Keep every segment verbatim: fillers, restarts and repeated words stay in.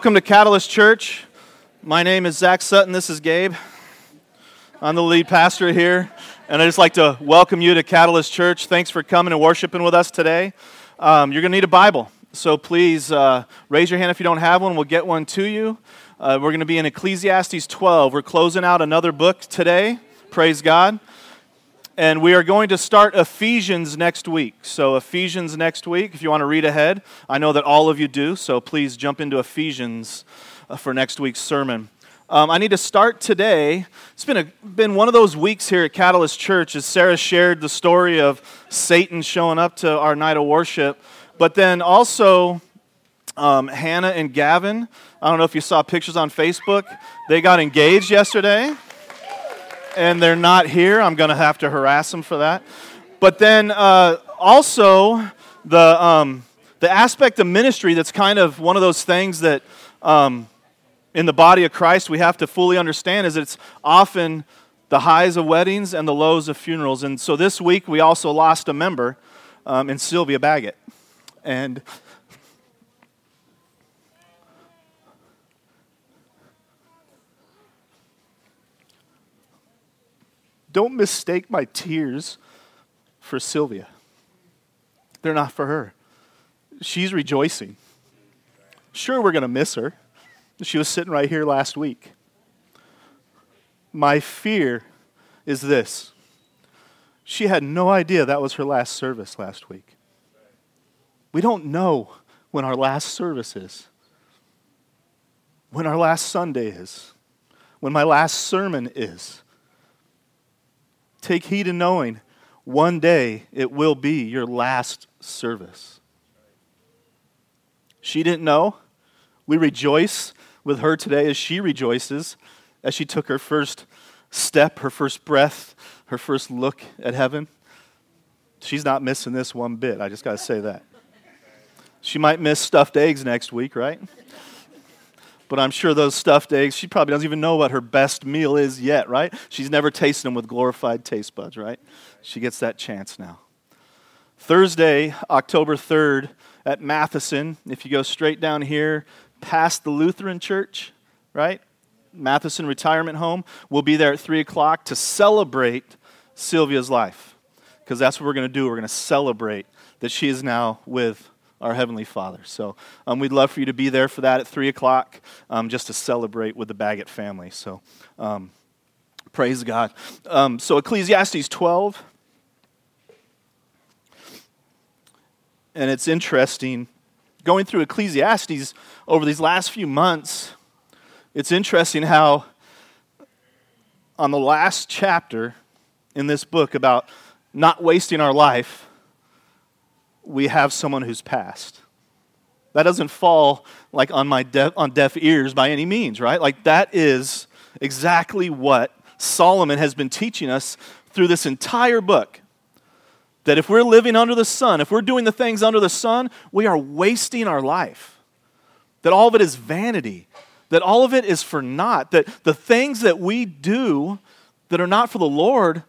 Welcome to Catalyst Church. My name is Zach Sutton. This is Gabe. I'm the lead pastor here, and I just like to welcome you to Catalyst Church. Thanks for coming and worshiping with us today. Um, you're going to need a Bible, so please uh, raise your hand if you don't have one. We'll get one to you. Uh, we're going to be in Ecclesiastes twelve. We're closing out another book today, praise God, and we are going to start Ephesians next week. So Ephesians next week, if you want to read ahead. I know that all of you do, so please jump into Ephesians for next week's sermon. Um, I need to start today. It's been a, been one of those weeks here at Catalyst Church as Sarah shared the story of Satan showing up to our night of worship. But then also, um, Hannah and Gavin, I don't know if you saw pictures on Facebook, they got engaged yesterday. And they're not here. I'm going to have to harass them for that. But then uh, also the um, the aspect of ministry that's kind of one of those things that um, in the body of Christ we have to fully understand is it's often the highs of weddings and the lows of funerals. And so this week we also lost a member um, in Sylvia Baggett. And don't mistake my tears for Sylvia. They're not for her. She's rejoicing. Sure, we're going to miss her. She was sitting right here last week. My fear is this. She had no idea that was her last service last week. We don't know when our last service is, when our last Sunday is, when my last sermon is. Take heed in knowing one day it will be your last service. She didn't know. We rejoice with her today as she rejoices, as she took her first step, her first breath, her first look at heaven. She's not missing this one bit. I just got to say that. She might miss stuffed eggs next week, right? But I'm sure those stuffed eggs, she probably doesn't even know what her best meal is yet, right? She's never tasted them with glorified taste buds, right? She gets that chance now. Thursday, October third at Matheson, if you go straight down here past the Lutheran Church, right? Matheson Retirement Home, we'll be there at three o'clock to celebrate Sylvia's life. Because that's what we're going to do. We're going to celebrate that she is now with our Heavenly Father. So um, we'd love for you to be there for that at three o'clock um, just to celebrate with the Baggett family. So um, praise God. Um, so Ecclesiastes twelve. And it's interesting. Going through Ecclesiastes over these last few months, it's interesting how on the last chapter in this book about not wasting our life, we have someone who's passed. That doesn't fall like on my de- on deaf ears by any means, right? Like that is exactly what Solomon has been teaching us through this entire book. That if we're living under the sun, if we're doing the things under the sun, we are wasting our life. That all of it is vanity. That all of it is for naught. That the things that we do that are not for the Lord,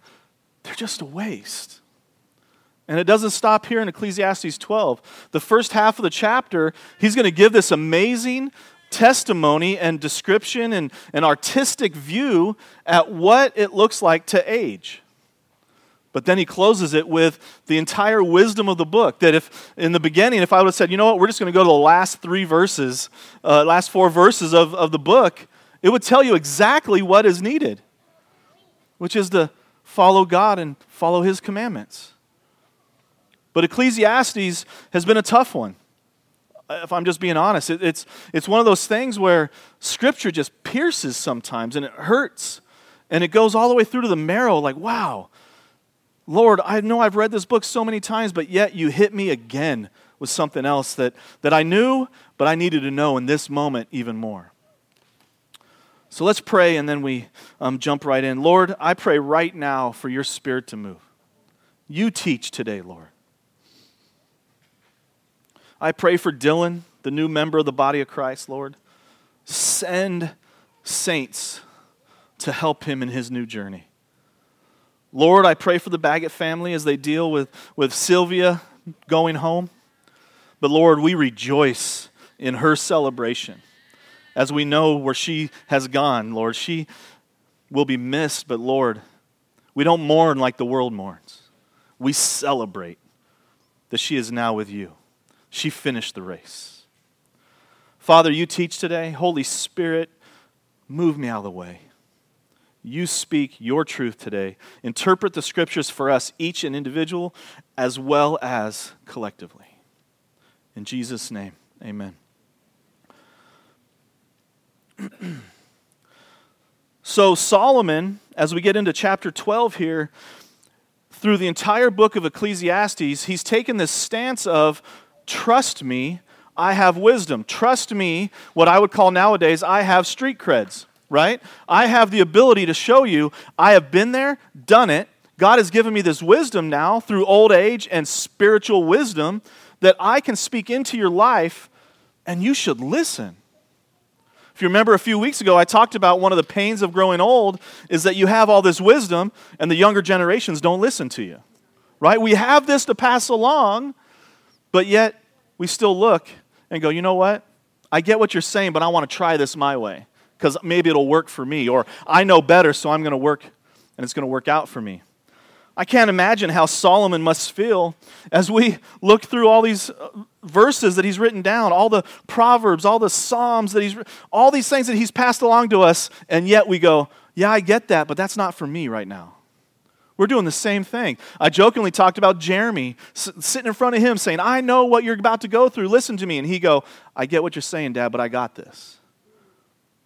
they're just a waste. And it doesn't stop here in Ecclesiastes twelve. The first half of the chapter, he's going to give this amazing testimony and description and an artistic view at what it looks like to age. But then he closes it with the entire wisdom of the book. That if, in the beginning, if I would have said, you know what, we're just going to go to the last three verses, uh, last four verses of, of the book, it would tell you exactly what is needed, which is to follow God and follow His commandments. But Ecclesiastes has been a tough one, if I'm just being honest. It, it's, it's one of those things where Scripture just pierces sometimes, and it hurts, and it goes all the way through to the marrow, like, wow, Lord, I know I've read this book so many times, but yet you hit me again with something else that, that I knew, but I needed to know in this moment even more. So let's pray, and then we um, jump right in. Lord, I pray right now for your Spirit to move. You teach today, Lord. I pray for Dylan, the new member of the body of Christ, Lord. Send saints to help him in his new journey. Lord, I pray for the Baggett family as they deal with, with Sylvia going home. But Lord, we rejoice in her celebration. as we know where she has gone, Lord. She will be missed, but Lord, we don't mourn like the world mourns. We celebrate that she is now with you. She finished the race. Father, you teach today. Holy Spirit, move me out of the way. You speak your truth today. Interpret the scriptures for us, each and individual, as well as collectively. In Jesus' name, amen. So Solomon, as we get into chapter twelve here, through the entire book of Ecclesiastes, he's taken this stance of, trust me, I have wisdom. Trust me, what I would call nowadays, I have street creds, right? I have the ability to show you, I have been there, done it. God has given me this wisdom now through old age and spiritual wisdom that I can speak into your life, and you should listen. If you remember a few weeks ago, I talked about one of the pains of growing old is that you have all this wisdom and the younger generations don't listen to you, right? We have this to pass along, but yet we still look and go, you know what? I get what you're saying, but I want to try this my way because maybe it'll work for me, or I know better, so I'm going to work and it's going to work out for me. I can't imagine how Solomon must feel as we look through all these verses that he's written down, all the proverbs, all the psalms, that he's, all these things that he's passed along to us, and yet we go, yeah, I get that, but that's not for me right now. We're doing the same thing. I jokingly talked about Jeremy sitting in front of him saying, I know what you're about to go through, listen to me. And he go, I get what you're saying, Dad, but I got this.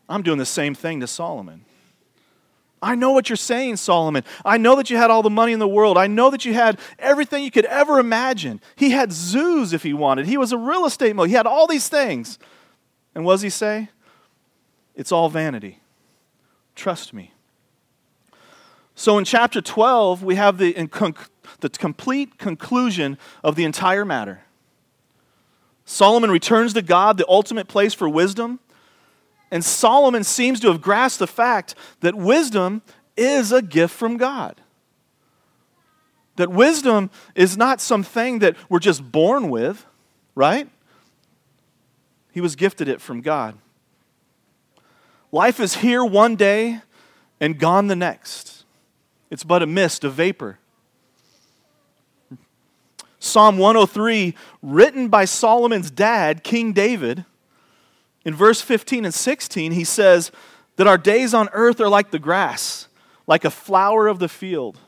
I'm doing the same thing to Solomon. I know what you're saying, Solomon. I know that you had all the money in the world. I know that you had everything you could ever imagine. He had zoos if he wanted. He was a real estate mogul. He had all these things. And what does he say? It's all vanity. Trust me. So in chapter twelve, we have the, conc- the complete conclusion of the entire matter. Solomon returns to God, the ultimate place for wisdom. And Solomon seems to have grasped the fact that wisdom is a gift from God. That wisdom is not something that we're just born with, right? He was gifted it from God. Life is here one day and gone the next. It's but a mist, a vapor. Psalm one oh three, written by Solomon's dad, King David, in verse fifteen and sixteen, he says that our days on earth are like the grass, like a flower of the field.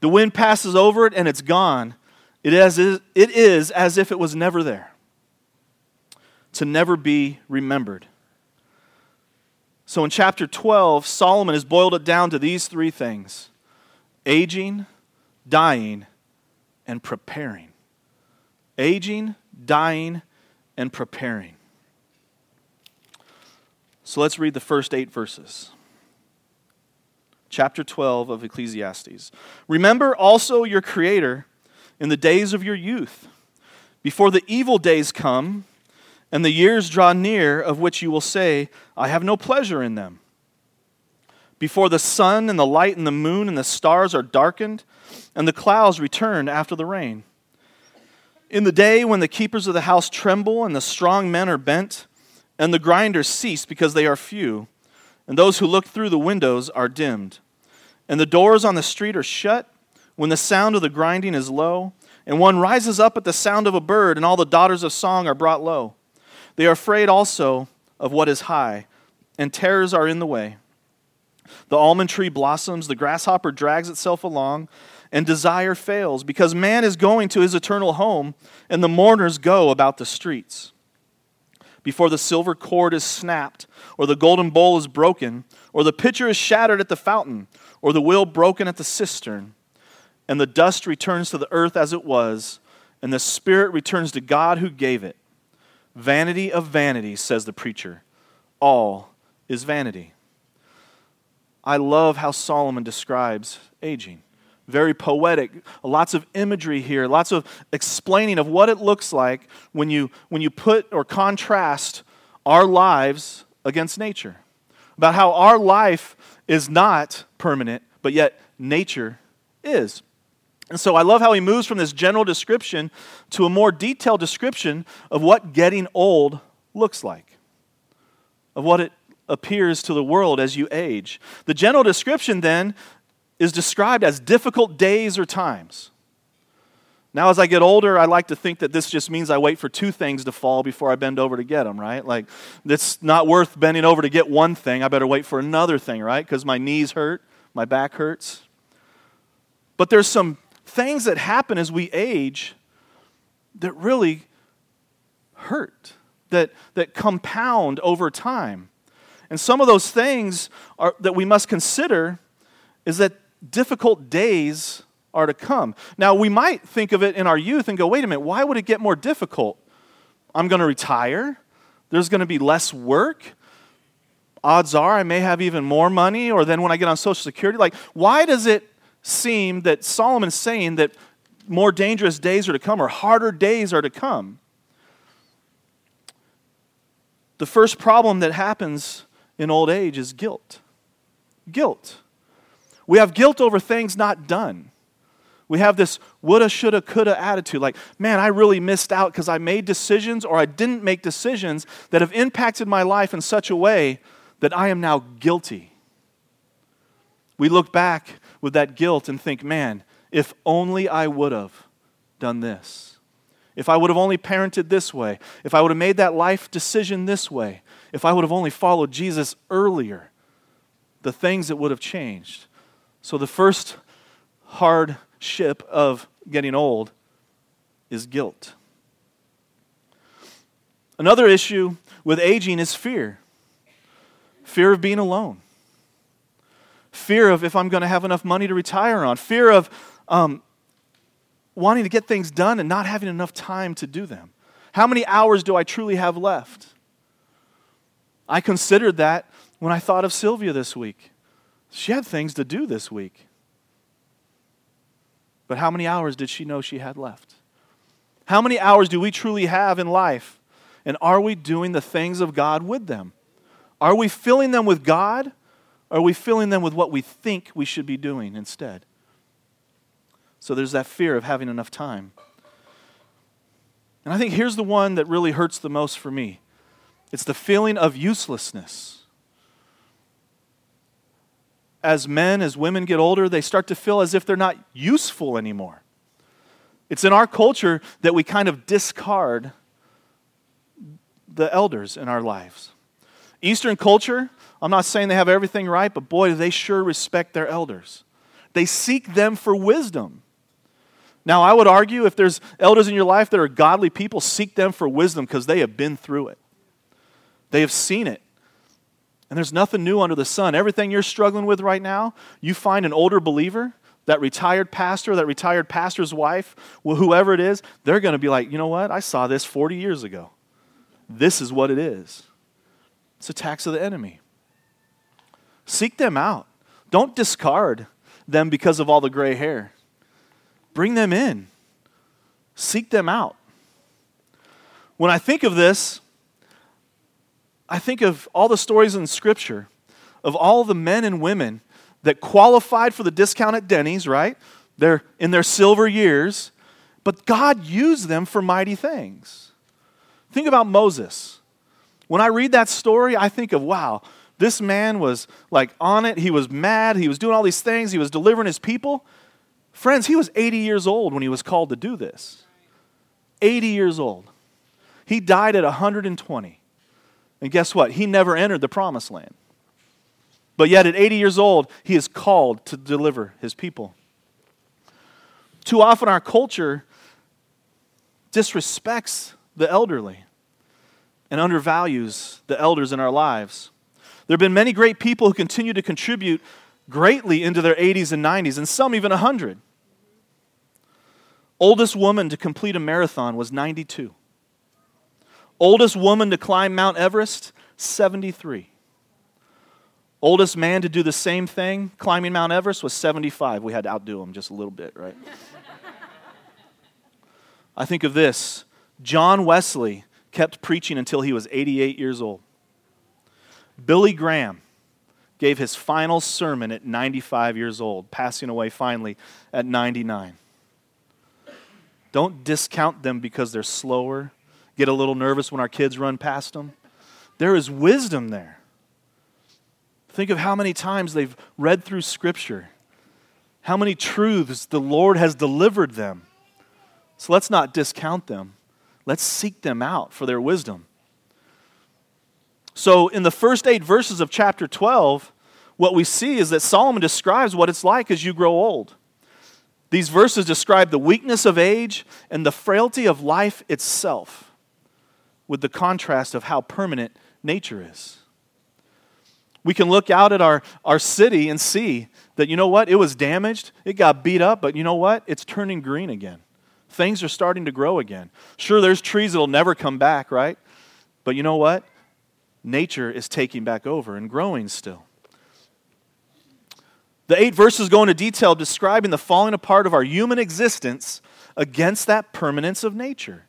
The wind passes over it and it's gone. It is as if it was never there, to never be remembered. So in chapter twelve, Solomon has boiled it down to these three things: aging, dying, and preparing. Aging, dying, and preparing. So let's read the first eight verses. Chapter twelve of Ecclesiastes. Remember also your Creator in the days of your youth, before the evil days come and the years draw near, of which you will say, I have no pleasure in them. Before the sun and the light and the moon and the stars are darkened and the clouds return after the rain. In the day when the keepers of the house tremble and the strong men are bent, and the grinders cease because they are few, and those who look through the windows are dimmed. And the doors on the street are shut when the sound of the grinding is low, and one rises up at the sound of a bird, and all the daughters of song are brought low. They are afraid also of what is high, and terrors are in the way. The almond tree blossoms, the grasshopper drags itself along, and desire fails, because man is going to his eternal home, and the mourners go about the streets. Before the silver cord is snapped, or the golden bowl is broken, or the pitcher is shattered at the fountain, or the wheel broken at the cistern, and the dust returns to the earth as it was, and the spirit returns to God who gave it. Vanity of vanity, says the preacher. All is vanity. I love how Solomon describes aging. Very poetic, lots of imagery here, lots of explaining of what it looks like when you when you put or contrast our lives against nature. About how our life is not permanent, but yet nature is. And so I love how he moves from this general description to a more detailed description of what getting old looks like. of what it appears to the world as you age. The general description then is described as difficult days or times. Now, as I get older, I like to think that this just means I wait for two things to fall before I bend over to get them, right? Like, it's not worth bending over to get one thing. I better wait for another thing, right? Because my knees hurt, my back hurts. But there's some things that happen as we age that really hurt, that, that compound over time. And some of those things are, that we must consider is that difficult days are to come. Now, we might think of it in our youth and go, wait a minute, why would it get more difficult? I'm going to retire. There's going to be less work. Odds are I may have even more money, or then when I get on Social Security. Like, why does it seem that Solomon's saying that more dangerous days are to come, or harder days are to come? The first problem that happens in old age is guilt. Guilt. We have guilt over things not done. We have this woulda, shoulda, coulda attitude, like, man, I really missed out because I made decisions or I didn't make decisions that have impacted my life in such a way that I am now guilty. We look back with that guilt and think, man, if only I would have done this. If I would have only parented this way. If I would have made that life decision this way. If I would have only followed Jesus earlier, the things that would have changed. So the first hard ship of getting old is guilt. Another issue with aging is fear. Fear of being alone. Fear of if I'm going to have enough money to retire on. Fear of um, wanting to get things done and not having enough time to do them. How many hours do I truly have left? I considered that when I thought of Sylvia this week. She had things to do this week. But how many hours did she know she had left? How many hours do we truly have in life? And are we doing the things of God with them? Are we filling them with God? Or are we filling them with what we think we should be doing instead? So there's that fear of having enough time. And I think here's the one that really hurts the most for me. It's the feeling of uselessness. As men, as women get older, they start to feel as if they're not useful anymore. It's in our culture that we kind of discard the elders in our lives. Eastern culture, I'm not saying they have everything right, but boy, they sure respect their elders. They seek them for wisdom. Now, I would argue if there's elders in your life that are godly people, seek them for wisdom because they have been through it. They have seen it. And there's nothing new under the sun. Everything you're struggling with right now, you find an older believer, that retired pastor, that retired pastor's wife, whoever it is, they're going to be like, you know what? I saw this forty years ago. This is what it is. It's attacks of the enemy. Seek them out. Don't discard them because of all the gray hair. Bring them in. Seek them out. When I think of this, I think of all the stories in Scripture of all the men and women that qualified for the discount at Denny's, right? They're in their silver years, but God used them for mighty things. Think about Moses. When I read that story, I think of, wow, this man was like on it. He was mad. He was doing all these things. He was delivering his people. Friends, he was eighty years old when he was called to do this. eighty years old. He died at one hundred twenty. And guess what? He never entered the promised land. But yet at eighty years old, he is called to deliver his people. Too often our culture disrespects the elderly and undervalues the elders in our lives. There have been many great people who continue to contribute greatly into their eighties and nineties, and some even one hundred. Oldest woman to complete a marathon was ninety-two. Oldest woman to climb Mount Everest, seventy-three. Oldest man to do the same thing, climbing Mount Everest, was seventy-five. We had to outdo him just a little bit, right? I think of this. John Wesley kept preaching until he was eighty-eight years old. Billy Graham gave his final sermon at ninety-five years old, passing away finally at ninety-nine. Don't discount them because they're slower. Get a little nervous when our kids run past them. There is wisdom there. Think of how many times they've read through Scripture, how many truths the Lord has delivered them. So let's not discount them. Let's seek them out for their wisdom. So in the first eight verses of chapter twelve, what we see is that Solomon describes what it's like as you grow old. These verses describe the weakness of age and the frailty of life itself, with the contrast of how permanent nature is. We can look out at our, our city and see that, you know what, it was damaged, it got beat up, but you know what, it's turning green again. Things are starting to grow again. Sure, there's trees that'll never come back, right? But you know what? Nature is taking back over and growing still. The eight verses go into detail describing the falling apart of our human existence against that permanence of nature.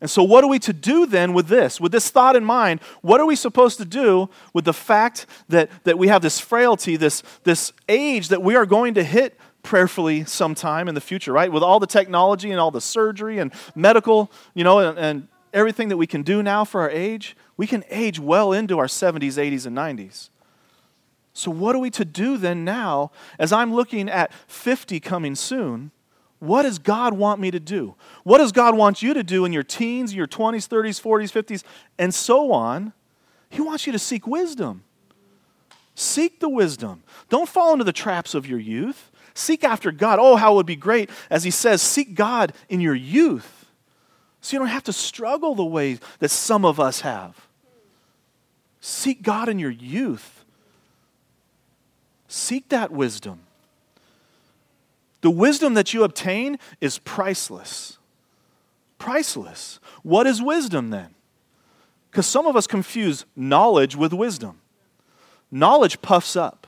And so what are we to do then with this? With this thought in mind, what are we supposed to do with the fact that, that we have this frailty, this, this age that we are going to hit prayerfully sometime in the future, right? With all the technology and all the surgery and medical, you know, and, and everything that we can do now for our age, we can age well into our seventies, eighties, and nineties. So what are we to do then now, as I'm looking at fifty coming soon? What does God want me to do? What does God want you to do in your teens, your twenties, thirties, forties, fifties, and so on? He wants you to seek wisdom. Seek the wisdom. Don't fall into the traps of your youth. Seek after God. Oh, how it would be great, as he says, seek God in your youth, so you don't have to struggle the way that some of us have. Seek God in your youth. Seek that wisdom. The wisdom that you obtain is priceless. Priceless. What is wisdom then? Because some of us confuse knowledge with wisdom. Knowledge puffs up.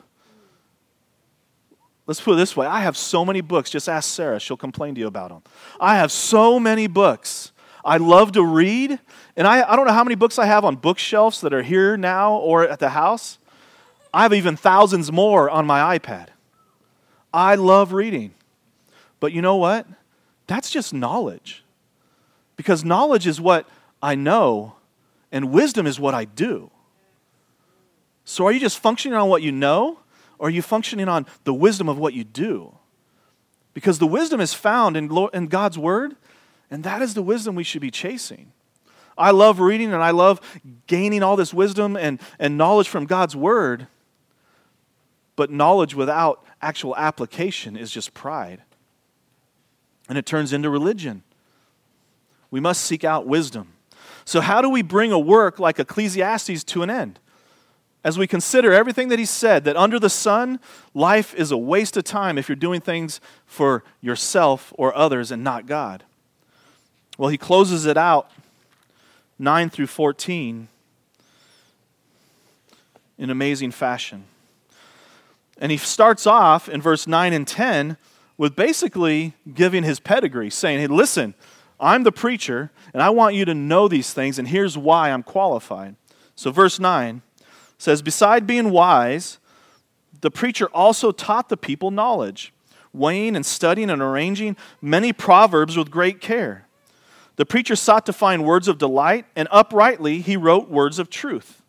Let's put it this way. I have so many books. Just ask Sarah. She'll complain to you about them. I have so many books. I love to read. And I, I don't know how many books I have on bookshelves that are here now or at the house. I have even thousands more on my iPad. I love reading. But you know what? That's just knowledge. Because knowledge is what I know, and wisdom is what I do. So are you just functioning on what you know, or are you functioning on the wisdom of what you do? Because the wisdom is found in in God's Word, and that is the wisdom we should be chasing. I love reading, and I love gaining all this wisdom and, and knowledge from God's Word. But knowledge without actual application is just pride. And it turns into religion. We must seek out wisdom. So how do we bring a work like Ecclesiastes to an end? As we consider everything that he said, that under the sun, life is a waste of time if you're doing things for yourself or others and not God. Well, he closes it out, nine through fourteen, in amazing fashion. And he starts off in verse nine and ten with basically giving his pedigree, saying, hey, listen, I'm the preacher, and I want you to know these things, and here's why I'm qualified. So verse nine says, beside being wise, the preacher also taught the people knowledge, weighing and studying and arranging many proverbs with great care. The preacher sought to find words of delight, and uprightly he wrote words of truth.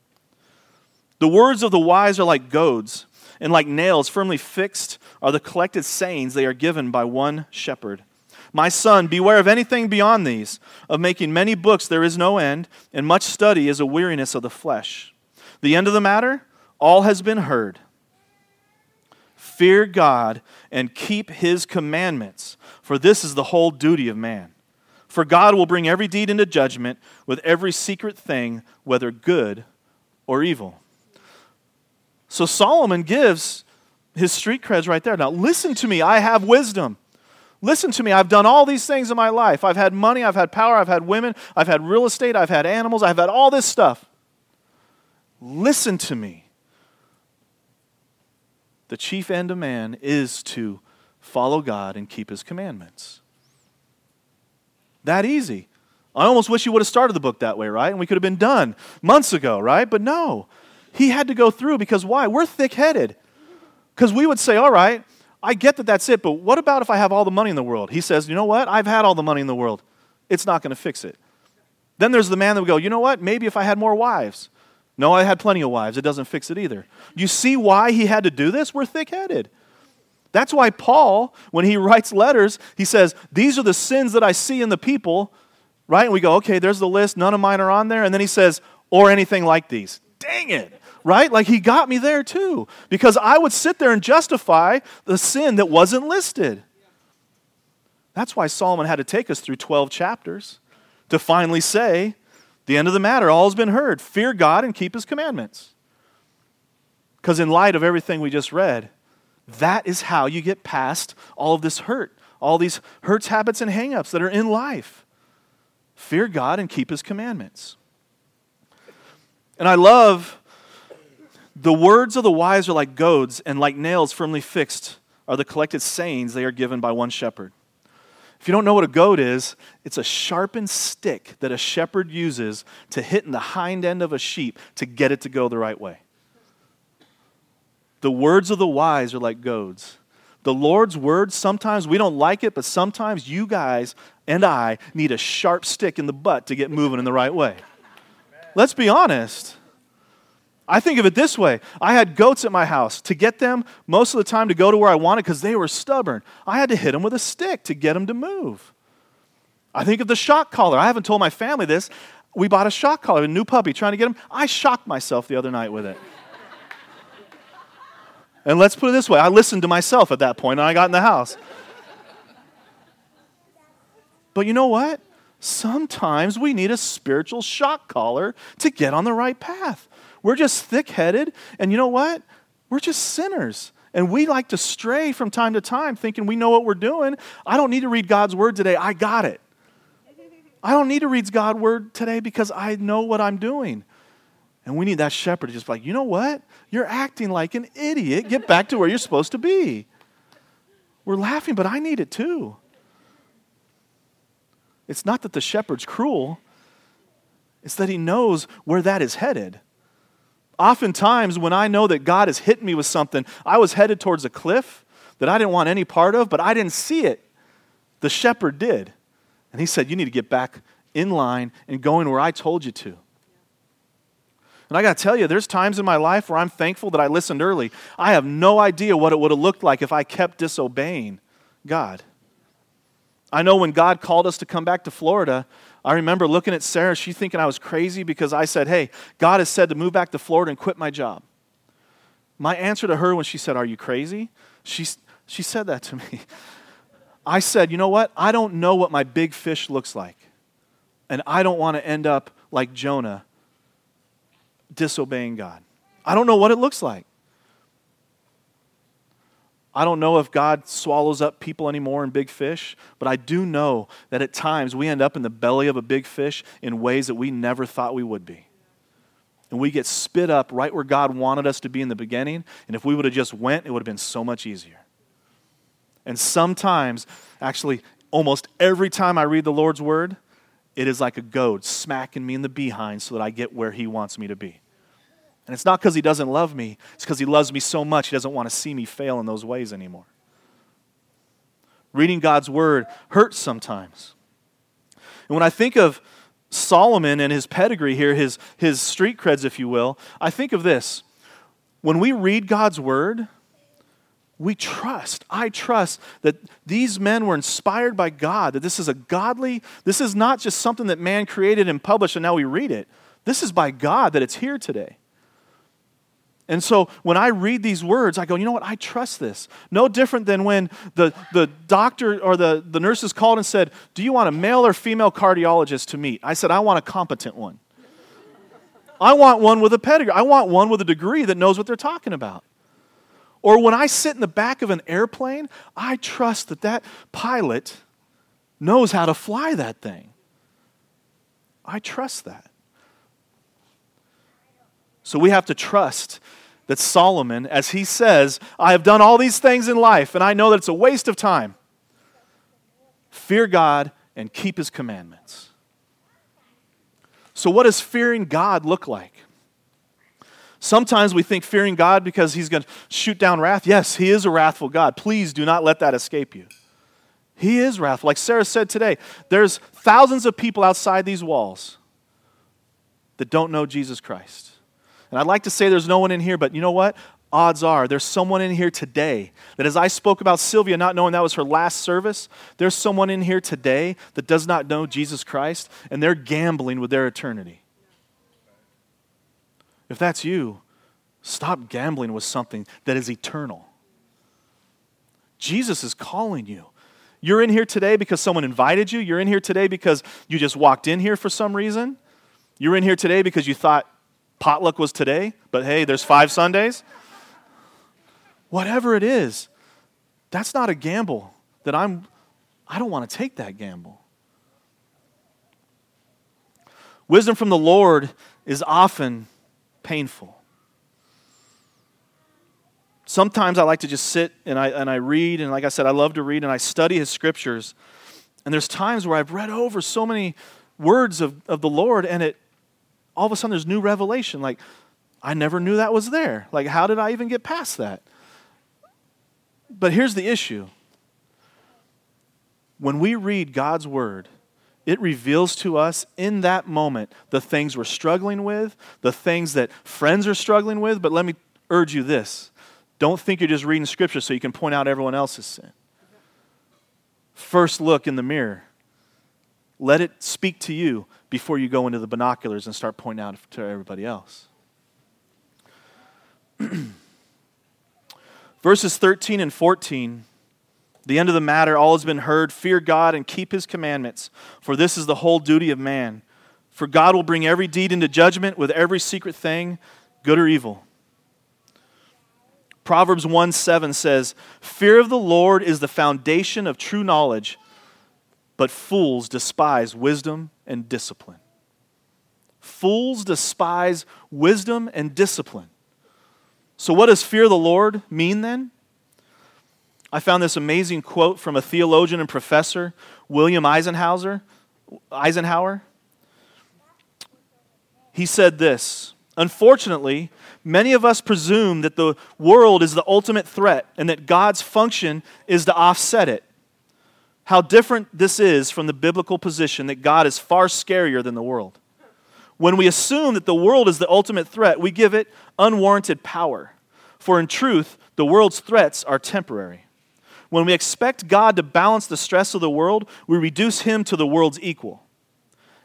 The words of the wise are like goads, and like nails firmly fixed are the collected sayings they are given by one shepherd. My son, beware of anything beyond these. Of making many books there is no end, and much study is a weariness of the flesh. The end of the matter, all has been heard. Fear God and keep his commandments, for this is the whole duty of man. For God will bring every deed into judgment with every secret thing, whether good or evil. So Solomon gives his street creds right there. Now listen to me, I have wisdom. Listen to me, I've done all these things in my life. I've had money, I've had power, I've had women, I've had real estate, I've had animals, I've had all this stuff. Listen to me. The chief end of man is to follow God and keep his commandments. That easy. I almost wish you would have started the book that way, right? And we could have been done months ago, right? But no. He had to go through because why? We're thick-headed. Because we would say, all right, I get that that's it, but what about if I have all the money in the world? He says, you know what? I've had all the money in the world. It's not going to fix it. Then there's the man that would go, you know what? Maybe if I had more wives. No, I had plenty of wives. It doesn't fix it either. You see why he had to do this? We're thick-headed. That's why Paul, when he writes letters, he says, these are the sins that I see in the people, right? And we go, okay, there's the list. None of mine are on there. And then he says, or anything like these. Dang it, right? Like he got me there too, because I would sit there and justify the sin that wasn't listed. That's why Solomon had to take us through twelve chapters to finally say, the end of the matter, all has been heard. Fear God and keep his commandments. Because in light of everything we just read, that is how you get past all of this hurt, all these hurts, habits, and hang-ups that are in life. Fear God and keep his commandments. And I love the words of the wise are like goads, and like nails firmly fixed are the collected sayings they are given by one shepherd. If you don't know what a goad is, it's a sharpened stick that a shepherd uses to hit in the hind end of a sheep to get it to go the right way. The words of the wise are like goads. The Lord's word, sometimes we don't like it, but sometimes you guys and I need a sharp stick in the butt to get moving in the right way. Let's be honest. I think of it this way. I had goats at my house. To get them most of the time to go to where I wanted because they were stubborn, I had to hit them with a stick to get them to move. I think of the shock collar. I haven't told my family this. We bought a shock collar, a new puppy, trying to get him. I shocked myself the other night with it. And let's put it this way. I listened to myself at that point, and I got in the house. But you know what? Sometimes we need a spiritual shock collar to get on the right path. We're just thick-headed, and you know what? We're just sinners, and we like to stray from time to time thinking we know what we're doing. I don't need to read God's word today. I got it. I don't need to read God's word today because I know what I'm doing. And we need that shepherd to just be like, you know what? You're acting like an idiot. Get back to where you're supposed to be. We're laughing, but I need it too. It's not that the shepherd's cruel. It's that he knows where that is headed. Oftentimes, when I know that God has hit me with something, I was headed towards a cliff that I didn't want any part of, but I didn't see it. The shepherd did. And he said, you need to get back in line and going where I told you to. And I got to tell you, there's times in my life where I'm thankful that I listened early. I have no idea what it would have looked like if I kept disobeying God. I know when God called us to come back to Florida, I remember looking at Sarah, she thinking I was crazy because I said, hey, God has said to move back to Florida and quit my job. My answer to her when she said, are you crazy? She, she said that to me. I said, you know what? I don't know what my big fish looks like. And I don't want to end up like Jonah, disobeying God. I don't know what it looks like. I don't know if God swallows up people anymore in big fish, but I do know that at times we end up in the belly of a big fish in ways that we never thought we would be. And we get spit up right where God wanted us to be in the beginning, and if we would have just went, it would have been so much easier. And sometimes, actually almost every time I read the Lord's word, it is like a goad smacking me in the behind so that I get where he wants me to be. And it's not because he doesn't love me. It's because he loves me so much he doesn't want to see me fail in those ways anymore. Reading God's word hurts sometimes. And when I think of Solomon and his pedigree here, his, his street creds, if you will, I think of this. When we read God's word, we trust, I trust that these men were inspired by God, that this is a godly, this is not just something that man created and published and now we read it. This is by God that it's here today. And so when I read these words, I go, you know what, I trust this. No different than when the, the doctor or the, the nurses called and said, do you want a male or female cardiologist to meet? I said, I want a competent one. I want one with a pedigree. I want one with a degree that knows what they're talking about. Or when I sit in the back of an airplane, I trust that that pilot knows how to fly that thing. I trust that. So we have to trust that Solomon, as he says, I have done all these things in life, and I know that it's a waste of time. Fear God and keep his commandments. So what does fearing God look like? Sometimes we think fearing God because he's going to shoot down wrath. Yes, he is a wrathful God. Please do not let that escape you. He is wrathful. Like Sarah said today, there's thousands of people outside these walls that don't know Jesus Christ. And I'd like to say there's no one in here, but you know what? Odds are there's someone in here today that, as I spoke about Sylvia not knowing that was her last service, there's someone in here today that does not know Jesus Christ, and they're gambling with their eternity. If that's you, stop gambling with something that is eternal. Jesus is calling you. You're in here today because someone invited you. You're in here today because you just walked in here for some reason. You're in here today because you thought potluck was today, but hey, there's five Sundays. Whatever it is, that's not a gamble that I'm, I don't want to take that gamble. Wisdom from the Lord is often painful. Sometimes I like to just sit and I and I read, and like I said, I love to read, and I study his scriptures. And there's times where I've read over so many words of, of the Lord, and it all of a sudden there's new revelation. Like, I never knew that was there. Like, how did I even get past that? But here's the issue. When we read God's word, it reveals to us in that moment the things we're struggling with, the things that friends are struggling with. But let me urge you this. Don't think you're just reading scripture so you can point out everyone else's sin. First look in the mirror. Let it speak to you before you go into the binoculars and start pointing out to everybody else. Verses thirteen and fourteen, the end of the matter, all has been heard. Fear God and keep his commandments, for this is the whole duty of man. For God will bring every deed into judgment with every secret thing, good or evil. Proverbs one seven says, "Fear of the Lord is the foundation of true knowledge, but fools despise wisdom and discipline." Fools despise wisdom and discipline. So what does fear of the Lord mean then? I found this amazing quote from a theologian and professor, William Eisenhower. Eisenhower. He said this, "Unfortunately, many of us presume that the world is the ultimate threat and that God's function is to offset it. How different this is from the biblical position that God is far scarier than the world. When we assume that the world is the ultimate threat, we give it unwarranted power. For in truth, the world's threats are temporary. When we expect God to balance the stress of the world, we reduce him to the world's equal.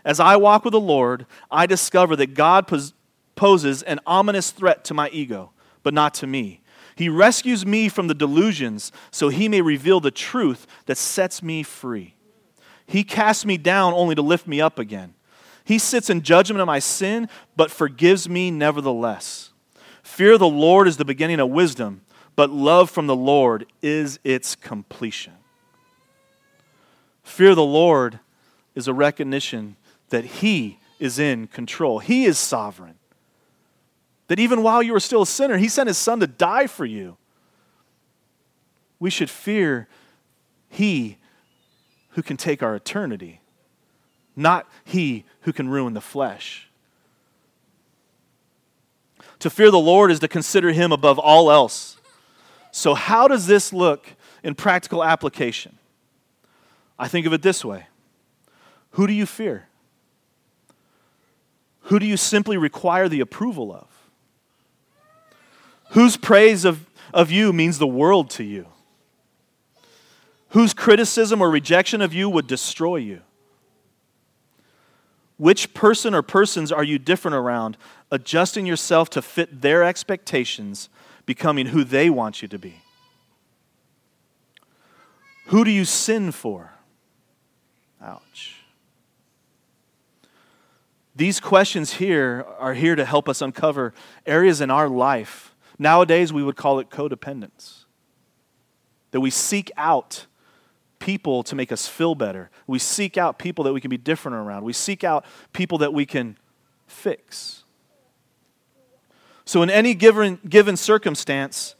As I walk with the Lord, I discover that God pos- poses an ominous threat to my ego, but not to me. He rescues me from the delusions so he may reveal the truth that sets me free. He casts me down only to lift me up again. He sits in judgment of my sin, but forgives me nevertheless. Fear of the Lord is the beginning of wisdom, but love from the Lord is its completion." Fear of the Lord is a recognition that he is in control. He is sovereign. That even while you were still a sinner, he sent his son to die for you. We should fear he who can take our eternity, not he who can ruin the flesh. To fear the Lord is to consider him above all else. So how does this look in practical application? I think of it this way. Who do you fear? Who do you simply require the approval of? Whose praise of, of you means the world to you? Whose criticism or rejection of you would destroy you? Which person or persons are you different around, adjusting yourself to fit their expectations, becoming who they want you to be? Who do you sin for? Ouch. These questions here are here to help us uncover areas in our life. Nowadays, we would call it codependence. That we seek out people to make us feel better. We seek out people that we can be different around. We seek out people that we can fix. So in any given, given circumstance,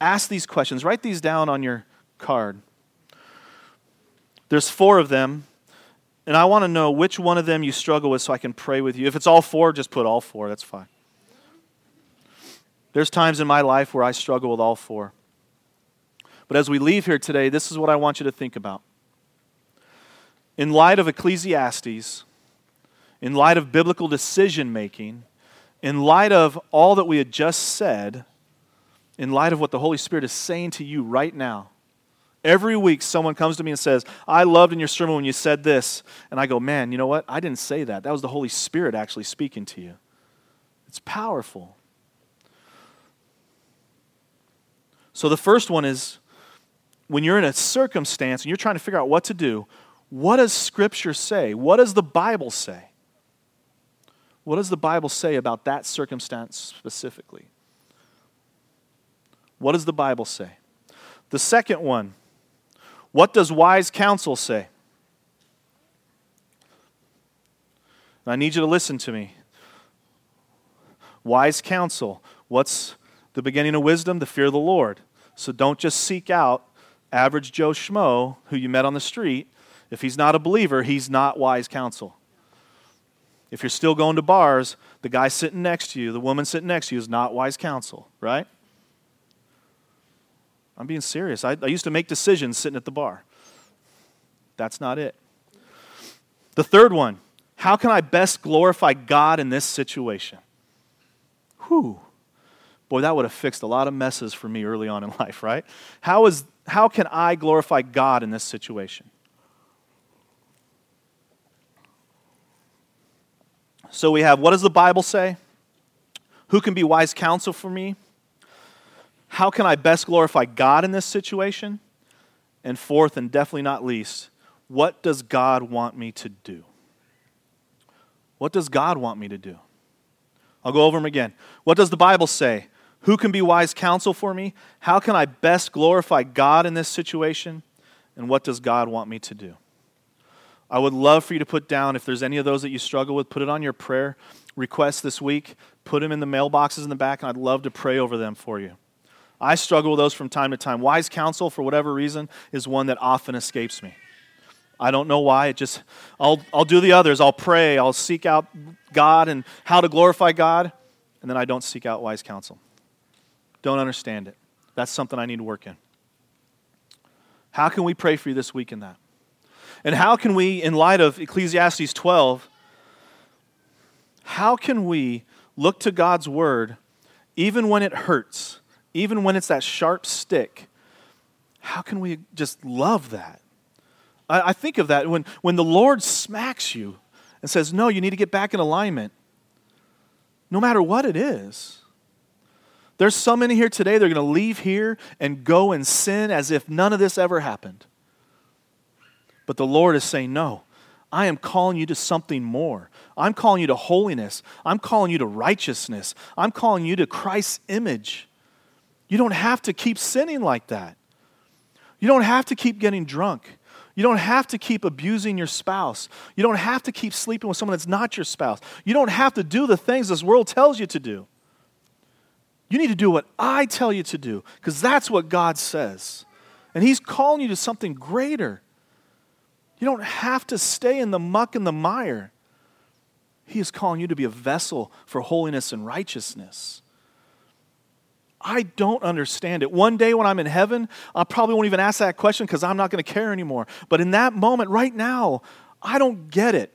ask these questions. Write these down on your card. There's four of them, and I want to know which one of them you struggle with so I can pray with you. If it's all four, just put all four. That's fine. There's times in my life where I struggle with all four. But as we leave here today, this is what I want you to think about. In light of Ecclesiastes, in light of biblical decision-making, in light of all that we had just said, in light of what the Holy Spirit is saying to you right now. Every week someone comes to me and says, I loved in your sermon when you said this. And I go, man, you know what? I didn't say that. That was the Holy Spirit actually speaking to you. It's powerful. So the first one is, when you're in a circumstance and you're trying to figure out what to do, what does Scripture say? What does the Bible say? What does the Bible say about that circumstance specifically? What does the Bible say? The second one, what does wise counsel say? And I need you to listen to me. Wise counsel, what's the beginning of wisdom? The fear of the Lord. So don't just seek out average Joe Schmo who you met on the street. If he's not a believer, he's not wise counsel. If you're still going to bars, the guy sitting next to you, the woman sitting next to you is not wise counsel, right? I'm being serious. I, I used to make decisions sitting at the bar. That's not it. The third one, how can I best glorify God in this situation? Whew. Boy, that would have fixed a lot of messes for me early on in life, right? How is how can I glorify God in this situation? So we have, what does the Bible say? Who can be wise counsel for me? How can I best glorify God in this situation? And fourth, and definitely not least, what does God want me to do? What does God want me to do? I'll go over them again. What does the Bible say? Who can be wise counsel for me? How can I best glorify God in this situation? And what does God want me to do? I would love for you to put down, if there's any of those that you struggle with, put it on your prayer request this week. Put them in the mailboxes in the back, and I'd love to pray over them for you. I struggle with those from time to time. Wise counsel, for whatever reason, is one that often escapes me. I don't know why. It just, I'll, I'll do the others. I'll pray. I'll seek out God and how to glorify God, and then I don't seek out wise counsel. Don't understand it. That's something I need to work in. How can we pray for you this week in that? And how can we, in light of Ecclesiastes twelve, how can we look to God's word even when it hurts, even when it's that sharp stick? How can we just love that? I, I think of that when, when the Lord smacks you and says, no, you need to get back in alignment, no matter what it is. There's some in here today, they're going to leave here and go and sin as if none of this ever happened. But the Lord is saying, no, I am calling you to something more. I'm calling you to holiness. I'm calling you to righteousness. I'm calling you to Christ's image. You don't have to keep sinning like that. You don't have to keep getting drunk. You don't have to keep abusing your spouse. You don't have to keep sleeping with someone that's not your spouse. You don't have to do the things this world tells you to do. You need to do what I tell you to do, because that's what God says. And He's calling you to something greater. You don't have to stay in the muck and the mire. He is calling you to be a vessel for holiness and righteousness. I don't understand it. One day when I'm in heaven, I probably won't even ask that question because I'm not going to care anymore. But in that moment, right now, I don't get it.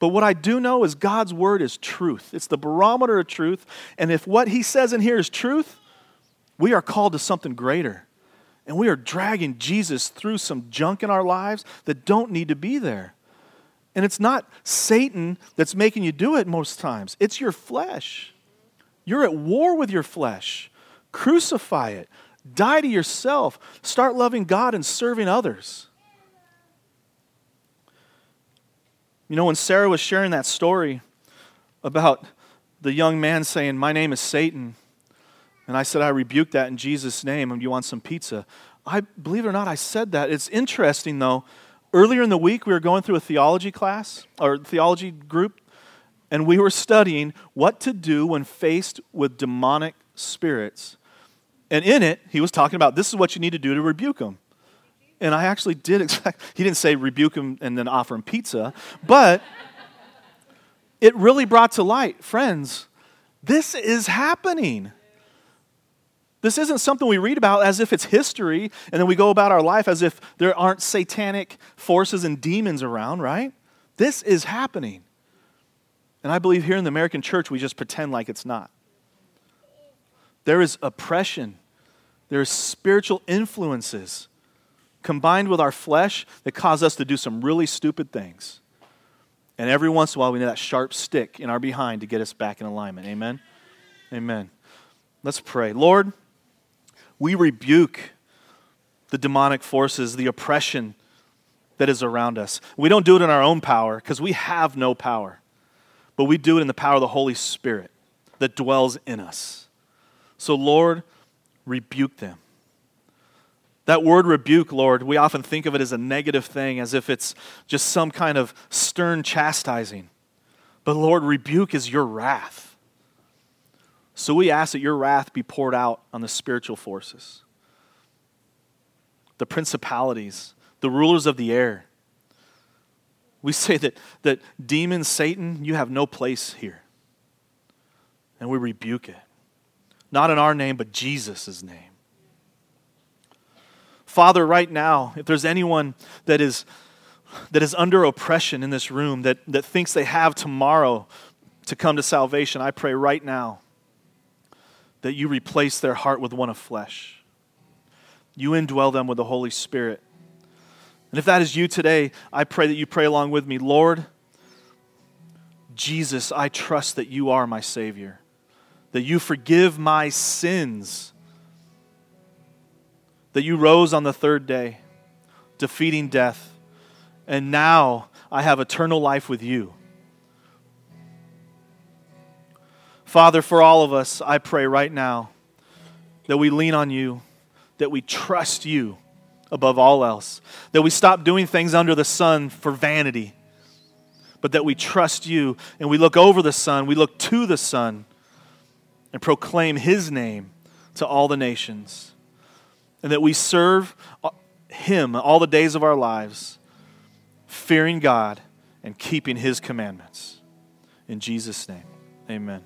But what I do know is God's word is truth. It's the barometer of truth. And if what He says in here is truth, we are called to something greater. And we are dragging Jesus through some junk in our lives that don't need to be there. And it's not Satan that's making you do it most times. It's your flesh. You're at war with your flesh. Crucify it. Die to yourself. Start loving God and serving others. You know, when Sarah was sharing that story about the young man saying, my name is Satan, and I said, I rebuke that in Jesus' name. And you want some pizza? I believe it or not, I said that. It's interesting, though. Earlier in the week, we were going through a theology class, or theology group, and we were studying what to do when faced with demonic spirits. And in it, he was talking about, this is what you need to do to rebuke them. And I actually did exactly, he didn't say rebuke him and then offer him pizza, but it really brought to light, friends, this is happening. This isn't something we read about as if it's history, and then we go about our life as if there aren't satanic forces and demons around, right? This is happening. And I believe here in the American church, we just pretend like it's not. There is oppression. There is spiritual influences combined with our flesh that cause us to do some really stupid things. And every once in a while, we need that sharp stick in our behind to get us back in alignment. Amen? Amen. Let's pray. Lord, we rebuke the demonic forces, the oppression that is around us. We don't do it in our own power because we have no power, but we do it in the power of the Holy Spirit that dwells in us. So, Lord, rebuke them. That word rebuke, Lord, we often think of it as a negative thing, as if it's just some kind of stern chastising. But, Lord, rebuke is your wrath. So we ask that your wrath be poured out on the spiritual forces, the principalities, the rulers of the air. We say that, that demon Satan, you have no place here. And we rebuke it. Not in our name, but Jesus' name. Father, right now, if there's anyone that is that is under oppression in this room, that, that thinks they have tomorrow to come to salvation, I pray right now that you replace their heart with one of flesh. You indwell them with the Holy Spirit. And if that is you today, I pray that you pray along with me. Lord, Jesus, I trust that you are my Savior, that you forgive my sins, that you rose on the third day, defeating death, and now I have eternal life with you. Father, for all of us, I pray right now that we lean on you, that we trust you above all else, that we stop doing things under the sun for vanity, but that we trust you and we look over the sun, we look to the sun and proclaim his name to all the nations, and that we serve him all the days of our lives, fearing God and keeping his commandments. In Jesus' name, amen.